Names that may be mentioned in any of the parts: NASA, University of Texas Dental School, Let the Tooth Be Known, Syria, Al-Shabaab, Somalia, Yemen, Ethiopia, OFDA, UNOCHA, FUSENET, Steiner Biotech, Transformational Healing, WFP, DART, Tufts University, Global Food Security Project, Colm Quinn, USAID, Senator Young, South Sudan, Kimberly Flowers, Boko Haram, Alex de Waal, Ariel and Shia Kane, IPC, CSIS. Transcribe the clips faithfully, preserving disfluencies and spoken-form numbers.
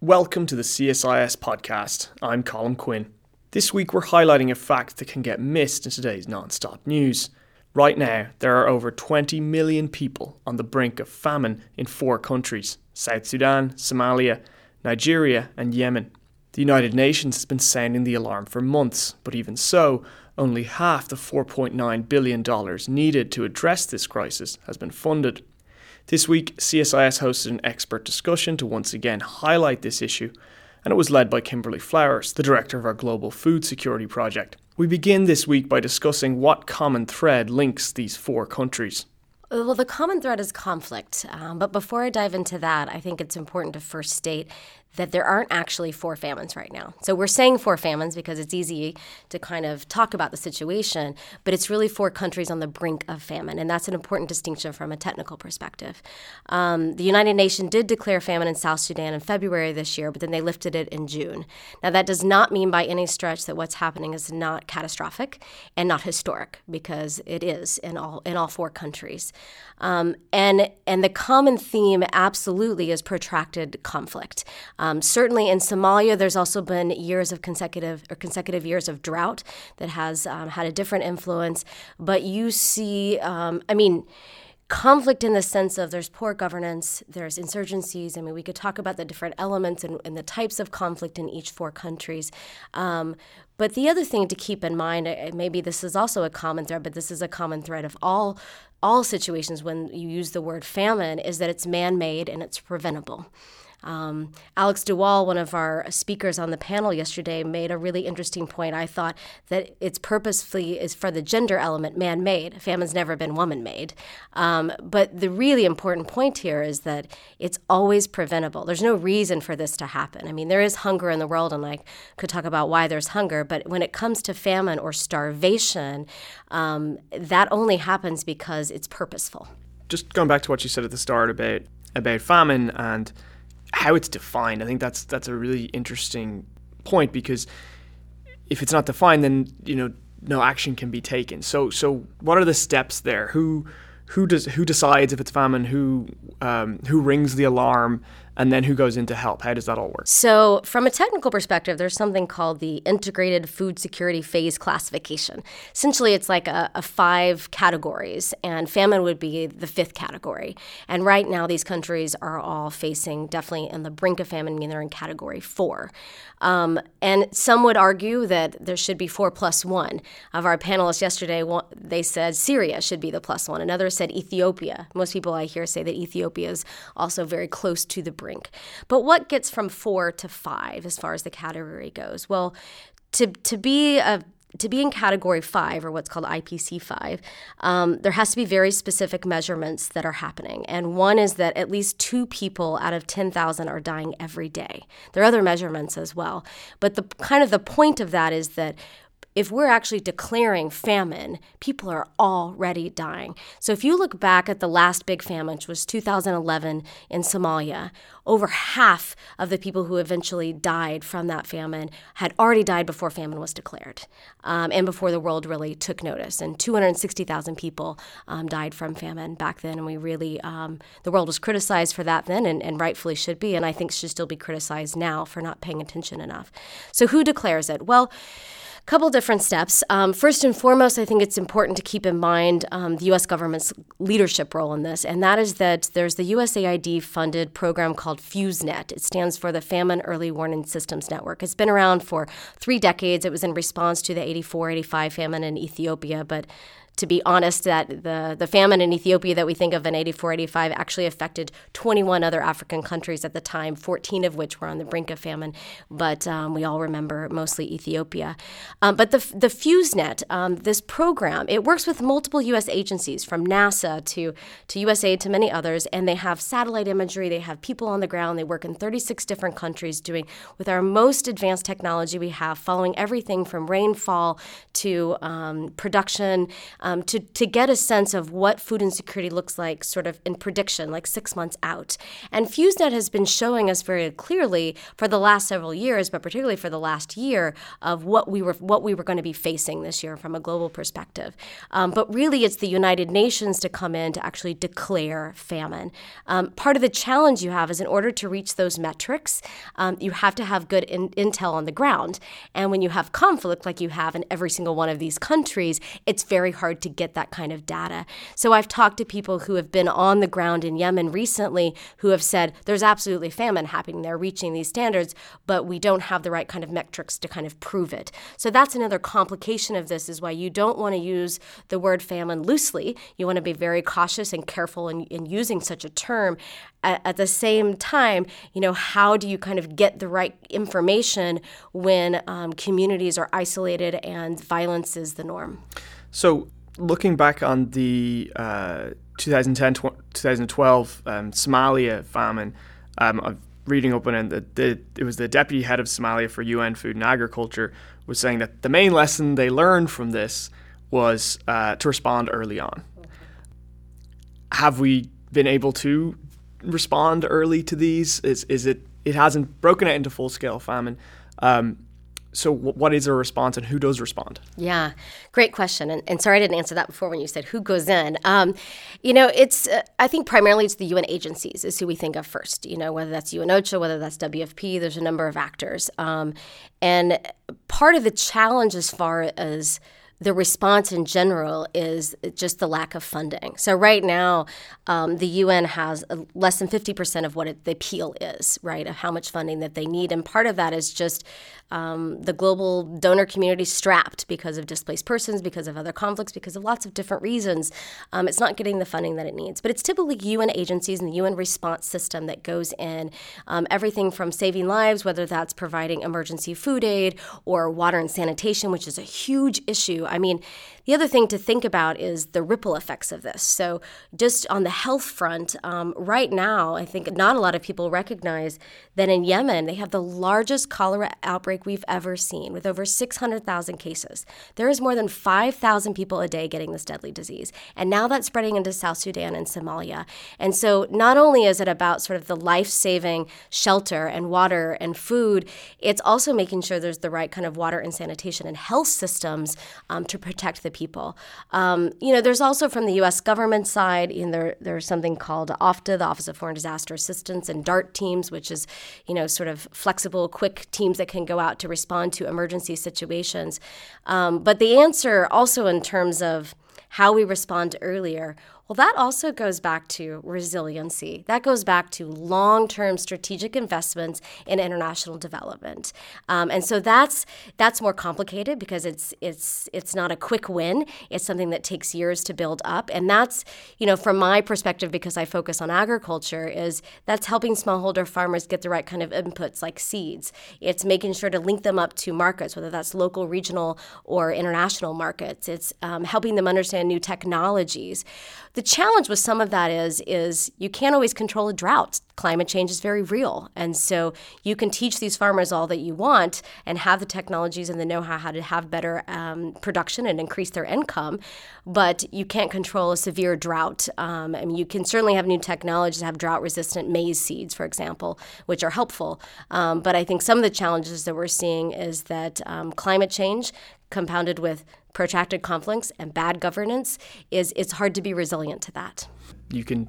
Welcome to the C S I S podcast. I'm Colm Quinn. This week we're highlighting a fact that can get missed in today's non-stop news. Right now, there are over twenty million people on the brink of famine in four countries: South Sudan, Somalia, Nigeria and Yemen. The United Nations has been sounding the alarm for months, but even so, only half the four point nine billion dollars needed to address this crisis has been funded. This week, C S I S hosted an expert discussion to once again highlight this issue, and it was led by Kimberly Flowers, the director of our Global Food Security Project. We begin this week by discussing what common thread links these four countries. Well, the common thread is conflict, um, but before I dive into that, I think it's important to first state that there aren't actually four famines right now. So we're saying four famines because it's easy to kind of talk about the situation, but it's really four countries on the brink of famine, and that's an important distinction from a technical perspective. Um, the United Nations did declare famine in South Sudan in February this year, but then they lifted it in June. Now, that does not mean by any stretch that what's happening is not catastrophic and not historic, because it is in all in all four countries. Um, and and the common theme absolutely is protracted conflict. Um, certainly in Somalia, there's also been years of consecutive or consecutive years of drought that has um, had a different influence. But you see, um, I mean, conflict in the sense of there's poor governance, there's insurgencies. I mean, we could talk about the different elements and, and the types of conflict in each four countries. Um, but the other thing to keep in mind, maybe this is also a common thread, but this is a common thread of all all situations when you use the word famine, is that it's man-made and it's preventable. Um, Alex de Waal, one of our speakers on the panel yesterday, made a really interesting point. I thought that it's purposefully is for the gender element man-made. Famine's never been woman-made. Um, but the really important point here is that it's always preventable. There's no reason for this to happen. I mean, there is hunger in the world, and I could talk about why there's hunger. But when it comes to famine or starvation, um, that only happens because it's purposeful. Just going back to what you said at the start about about famine and how it's defined, I think that's that's a really interesting point, because if it's not defined, then you know no action can be taken. So so what are the steps there? Who who does who decides if it's famine? Who um, who rings the alarm? And then who goes in to help? How does that all work? So from a technical perspective, there's something called the Integrated Food Security Phase Classification. Essentially, it's like a, a five categories, and famine would be the fifth category. And right now, these countries are all facing definitely on the brink of famine, meaning they're in category four. Um, and some would argue that there should be four plus one. Of our panelists yesterday, they said Syria should be the plus one. Another said Ethiopia. Most people I hear say that Ethiopia is also very close to the brink. But what gets from four to five as far as the category goes? Well, to to be a to be in category five, or what's called I P C five, um, there has to be very specific measurements that are happening. And one is that at least two people out of ten thousand are dying every day. There are other measurements as well. But the kind of the point of that is that if we're actually declaring famine, people are already dying. So if you look back at the last big famine, which was two thousand eleven in Somalia, over half of the people who eventually died from that famine had already died before famine was declared, um, and before the world really took notice. And two hundred sixty thousand people um, died from famine back then, and we really, um, the world was criticized for that then, and, and rightfully should be, and I think should still be criticized now for not paying attention enough. So who declares it? Well, couple different steps. Um, first and foremost, I think it's important to keep in mind um, the U S government's leadership role in this, and that is that there's the U S A I D-funded program called FUSENET. It stands for the Famine Early Warning Systems Network. It's been around for three decades. It was in response to the eighty-four eighty-five famine in Ethiopia, but to be honest, that the, the famine in Ethiopia that we think of in eighty-four eighty-five actually affected twenty-one other African countries at the time, fourteen of which were on the brink of famine. But um, we all remember mostly Ethiopia. Um, but the the FUSENET, um, this program, it works with multiple U S agencies, from NASA to, to USAID to many others. And they have satellite imagery. They have people on the ground. They work in thirty-six different countries, doing with our most advanced technology we have, following everything from rainfall to um, production, um, um, to, to get a sense of what food insecurity looks like sort of in prediction, like six months out. And FUSENET has been showing us very clearly for the last several years, but particularly for the last year, of what we were what we were going to be facing this year from a global perspective. Um, but really, it's the United Nations to come in to actually declare famine. Um, part of the challenge you have is in order to reach those metrics, um, you have to have good in, intel on the ground. And when you have conflict like you have in every single one of these countries, it's very hard to get that kind of data. So I've talked to people who have been on the ground in Yemen recently who have said there's absolutely famine happening. They're reaching these standards, but we don't have the right kind of metrics to kind of prove it. So that's another complication of this, is why you don't want to use the word famine loosely. You want to be very cautious and careful in, in using such a term. At, at the same time, you know, how do you kind of get the right information when um, communities are isolated and violence is the norm? So looking back on the uh, twenty ten to twenty twelve um, Somalia famine, um, I'm reading up on it, the, the, it was the deputy head of Somalia for U N Food and Agriculture was saying that the main lesson they learned from this was uh, to respond early on. Okay. Have we been able to respond early to these? Is is it? It hasn't broken out into full scale famine. Um, so w- what is our response, and who does respond? Yeah, great question. And, and sorry I didn't answer that before when you said who goes in. Um, you know, it's uh, I think primarily it's the U N agencies is who we think of first. You know, whether that's UNOCHA, whether that's W F P. There's a number of actors, um, and part of the challenge as far as the response in general is just the lack of funding. So right now, um, the U N has less than fifty percent of what it, the appeal is, right, of how much funding that they need. And part of that is just um, the global donor community strapped because of displaced persons, because of other conflicts, because of lots of different reasons. Um, it's not getting the funding that it needs. But it's typically U N agencies and the U N response system that goes in, um, everything from saving lives, whether that's providing emergency food aid or water and sanitation, which is a huge issue. I mean, the other thing to think about is the ripple effects of this. So just on the health front, um, right now, I think not a lot of people recognize that in Yemen, they have the largest cholera outbreak we've ever seen, with over six hundred thousand cases. There is more than five thousand people a day getting this deadly disease. And now that's spreading into South Sudan and Somalia. And so not only is it about sort of the life-saving shelter and water and food, it's also making sure there's the right kind of water and sanitation and health systems um, to protect the people. Um, you know, there's also from the U S government side, you know, there, there's something called OFDA, the Office of Foreign Disaster Assistance, and DART teams, which is, you know, sort of flexible, quick teams that can go out to respond to emergency situations. Um, but the answer also in terms of how we respond earlier, well, that also goes back to resiliency. That goes back to long-term strategic investments in international development, um, and so that's that's more complicated because it's it's it's not a quick win. It's something that takes years to build up, and that's, you know, from my perspective, because I focus on agriculture, is that's helping smallholder farmers get the right kind of inputs like seeds. It's making sure to link them up to markets, whether that's local, regional, or international markets. It's um, helping them understand new technologies. The challenge with some of that is, is you can't always control a drought. Climate change is very real. And so you can teach these farmers all that you want and have the technologies and the know-how how to have better um, production and increase their income, but you can't control a severe drought. Um, I mean, you can certainly have new technologies, have drought-resistant maize seeds, for example, which are helpful. Um, but I think some of the challenges that we're seeing is that um, climate change compounded with protracted conflicts and bad governance, is it's hard to be resilient to that. You can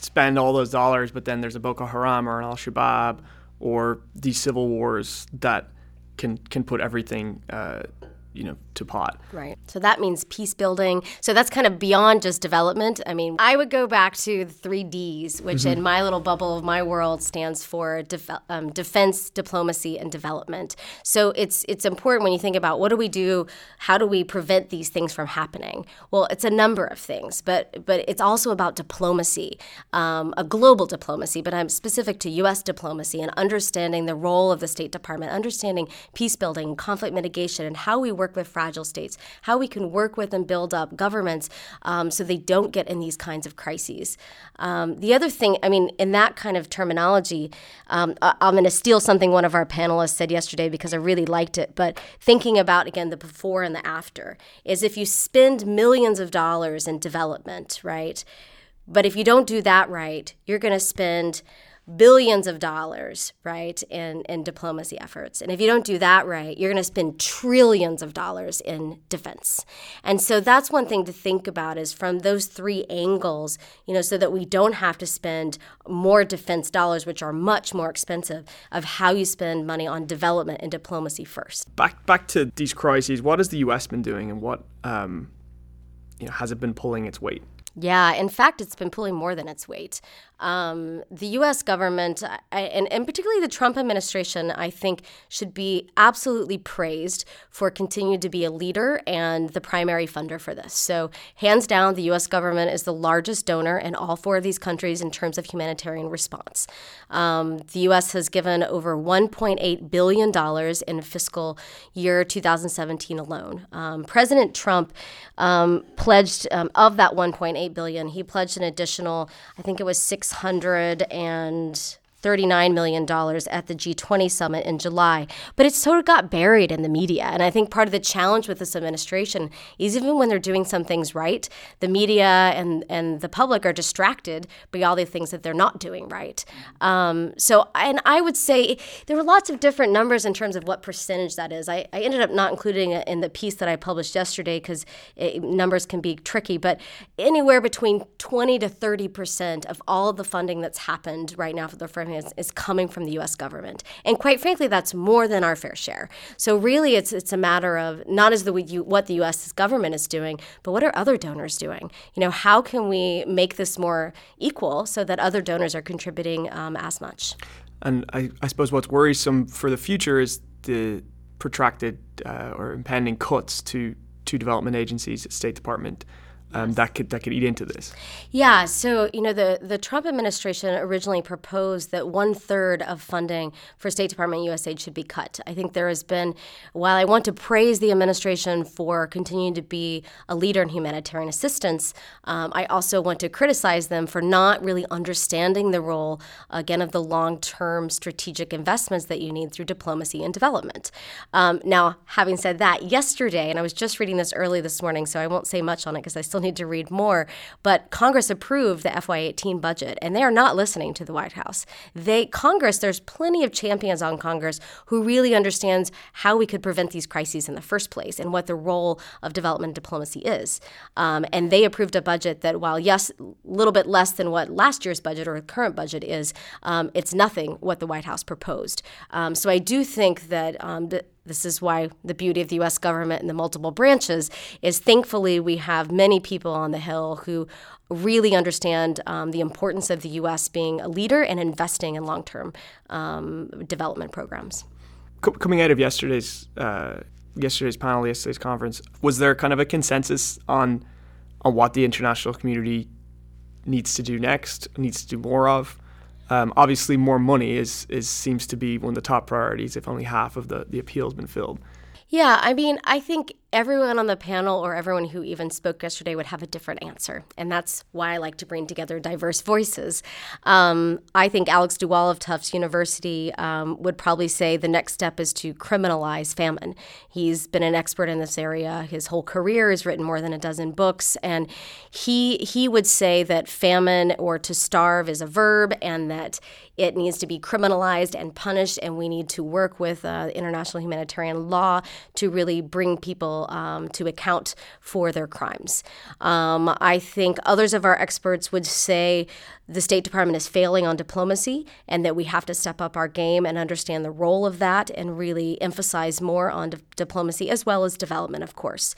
spend all those dollars, but then there's a Boko Haram or an Al-Shabaab or these civil wars that can can put everything uh, you know, to pot. Right. So that means peace building. So that's kind of beyond just development. I mean, I would go back to the three Ds, which mm-hmm. in my little bubble of my world stands for def- um, defense, diplomacy, and development. So it's it's important when you think about what do we do, how do we prevent these things from happening? Well, it's a number of things, but but it's also about diplomacy, um, a global diplomacy, but I'm specific to U S diplomacy and understanding the role of the State Department, understanding peace building, conflict mitigation, and how we work work with fragile states, how we can work with and build up governments um, so they don't get in these kinds of crises. Um, the other thing, I mean, in that kind of terminology, um, I- I'm going to steal something one of our panelists said yesterday because I really liked it, but thinking about, again, the before and the after is if you spend millions of dollars in development, right? But if you don't do that right, you're going to spend billions of dollars, right, in, in diplomacy efforts. And if you don't do that right, you're going to spend trillions of dollars in defense. And so that's one thing to think about is from those three angles, you know, so that we don't have to spend more defense dollars, which are much more expensive, of how you spend money on development and diplomacy first. Back back to these crises, what has the U S been doing and what, um, you know, has it been pulling its weight? Yeah, in fact, it's been pulling more than its weight. Um, the U S government, I, and, and particularly the Trump administration, I think should be absolutely praised for continuing to be a leader and the primary funder for this. So hands down, the U S government is the largest donor in all four of these countries in terms of humanitarian response. Um, the U S has given over one point eight billion dollars in fiscal year twenty seventeen alone. Um, President Trump um, pledged um, of that one point eight billion dollars, he pledged an additional, I think it was six hundred thirty-nine million dollars at the G twenty summit in July. But it sort of got buried in the media. And I think part of the challenge with this administration is even when they're doing some things right, the media and, and the public are distracted by all the things that they're not doing right. Um, so, and I would say there were lots of different numbers in terms of what percentage that is. I, I ended up not including it in the piece that I published yesterday because numbers can be tricky. But anywhere between twenty to thirty percent of all of the funding that's happened right now for the firm is, is coming from the U S government. And quite frankly, that's more than our fair share. So really, it's it's a matter of not as the what the U S government is doing, but what are other donors doing? You know, how can we make this more equal so that other donors are contributing um, as much? And I, I suppose what's worrisome for the future is the protracted uh, or impending cuts to, to development agencies at State Department. Um, that could that could eat into this. Yeah. So, you know, the, the Trump administration originally proposed that one third of funding for State Department and USAID should be cut. I think there has been, while I want to praise the administration for continuing to be a leader in humanitarian assistance, um, I also want to criticize them for not really understanding the role, again, of the long-term strategic investments that you need through diplomacy and development. Um, now, having said that, yesterday, and I was just reading this early this morning, so I won't say much on it because I still need to read more, but Congress approved the F Y eighteen budget, and they are not listening to the White House. They, Congress, there's plenty of champions on Congress who really understands how we could prevent these crises in the first place and what the role of development diplomacy is. Um, and they approved a budget that, while, yes, a little bit less than what last year's budget or current budget is, um, it's nothing what the White House proposed. Um, so I do think that um, the, This is why the beauty of the U S government and the multiple branches is thankfully we have many people on the Hill who really understand um, the importance of the U S being a leader and investing in long-term um, development programs. Coming out of yesterday's uh, yesterday's panel, yesterday's conference, was there kind of a consensus on on what the international community needs to do next, needs to do more of? Um, obviously, more money is, is seems to be one of the top priorities if only half of the, the appeal has been filled. Yeah, I mean, I think everyone on the panel or everyone who even spoke yesterday would have a different answer. And that's why I like to bring together diverse voices. Um, I think Alex de Waal of Tufts University um, would probably say the next step is to criminalize famine. He's been an expert in this area. His whole career has written more than a dozen books. And he he would say that famine or to starve is a verb and that it needs to be criminalized and punished. And we need to work with uh, international humanitarian law to really bring people um, to account for their crimes. Um, I think others of our experts would say the State Department is failing on diplomacy and that we have to step up our game and understand the role of that and really emphasize more on di- diplomacy as well as development, of course.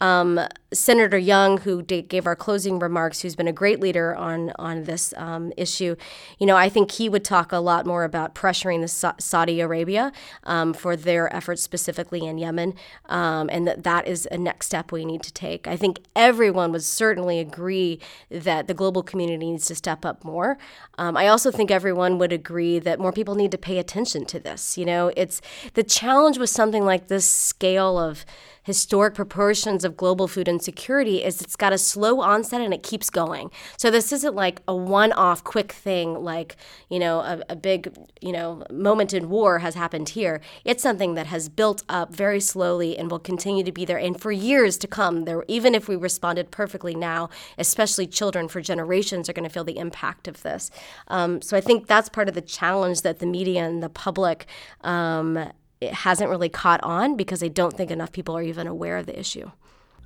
Um, Senator Young, who d- gave our closing remarks, who's been a great leader on, on this um, issue, you know, I think he would talk a lot more about pressuring the Sa- Saudi Arabia um, for their efforts specifically in Yemen, um, and th- that that is a next step we need to take. I think everyone would certainly agree that the global community needs to step up more. Um, I also think everyone would agree that more people need to pay attention to this. You know, it's the challenge with something like this scale of historic proportions of global food insecurity is it's got a slow onset and it keeps going. So this isn't like a one-off quick thing like, you know, a, a big, you know, moment in war has happened here. It's something that has built up very slowly and will continue to be there. And for years to come, there, even if we responded perfectly now, especially children for generations are going to feel the impact of this. Um, so I think that's part of the challenge that the media and the public um it hasn't really caught on because I don't think enough people are even aware of the issue.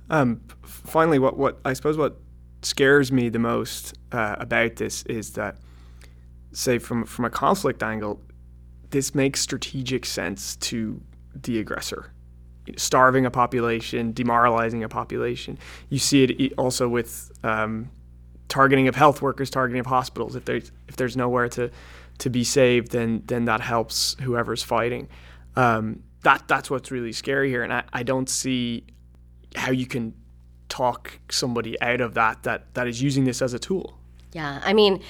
Um, finally, what, what I suppose what scares me the most uh, about this is that, say, from, from a conflict angle, this makes strategic sense to the aggressor. Starving a population, demoralizing a population. You see it also with um, targeting of health workers, targeting of hospitals. If there's, if there's nowhere to, to be saved, then then that helps whoever's fighting. Um, that that's what's really scary here, and I, I don't see how you can talk somebody out of that, that that is using this as a tool. Yeah, I mean,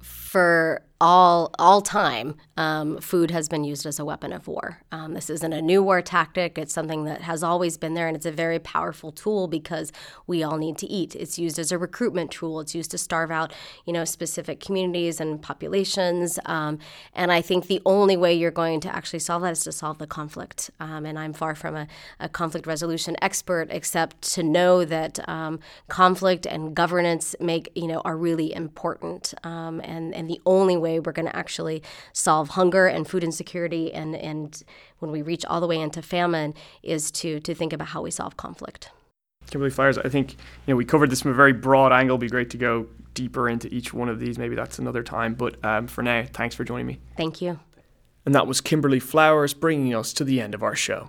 for all all time, um, food has been used as a weapon of war. Um, this isn't a new war tactic. It's something that has always been there, and it's a very powerful tool because we all need to eat. It's used as a recruitment tool. It's used to starve out, you know, specific communities and populations. Um, and I think the only way you're going to actually solve that is to solve the conflict. Um, and I'm far from a, a conflict resolution expert, except to know that um, conflict and governance make, you know, are really important. Um, and and the only way we're going to actually solve hunger and food insecurity and, and when we reach all the way into famine is to to think about how we solve conflict. Kimberly Flowers, I think, you know, we covered this from a very broad angle. It'd be great to go deeper into each one of these. Maybe that's another time. But um, for now, thanks for joining me. Thank you. And that was Kimberly Flowers bringing us to the end of our show.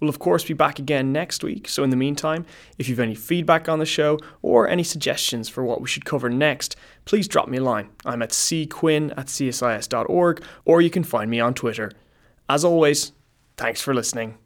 We'll, of course, be back again next week. So in the meantime, if you've any feedback on the show or any suggestions for what we should cover next, please drop me a line. I'm at c quinn at c s i s dot org, or you can find me on Twitter. As always, thanks for listening.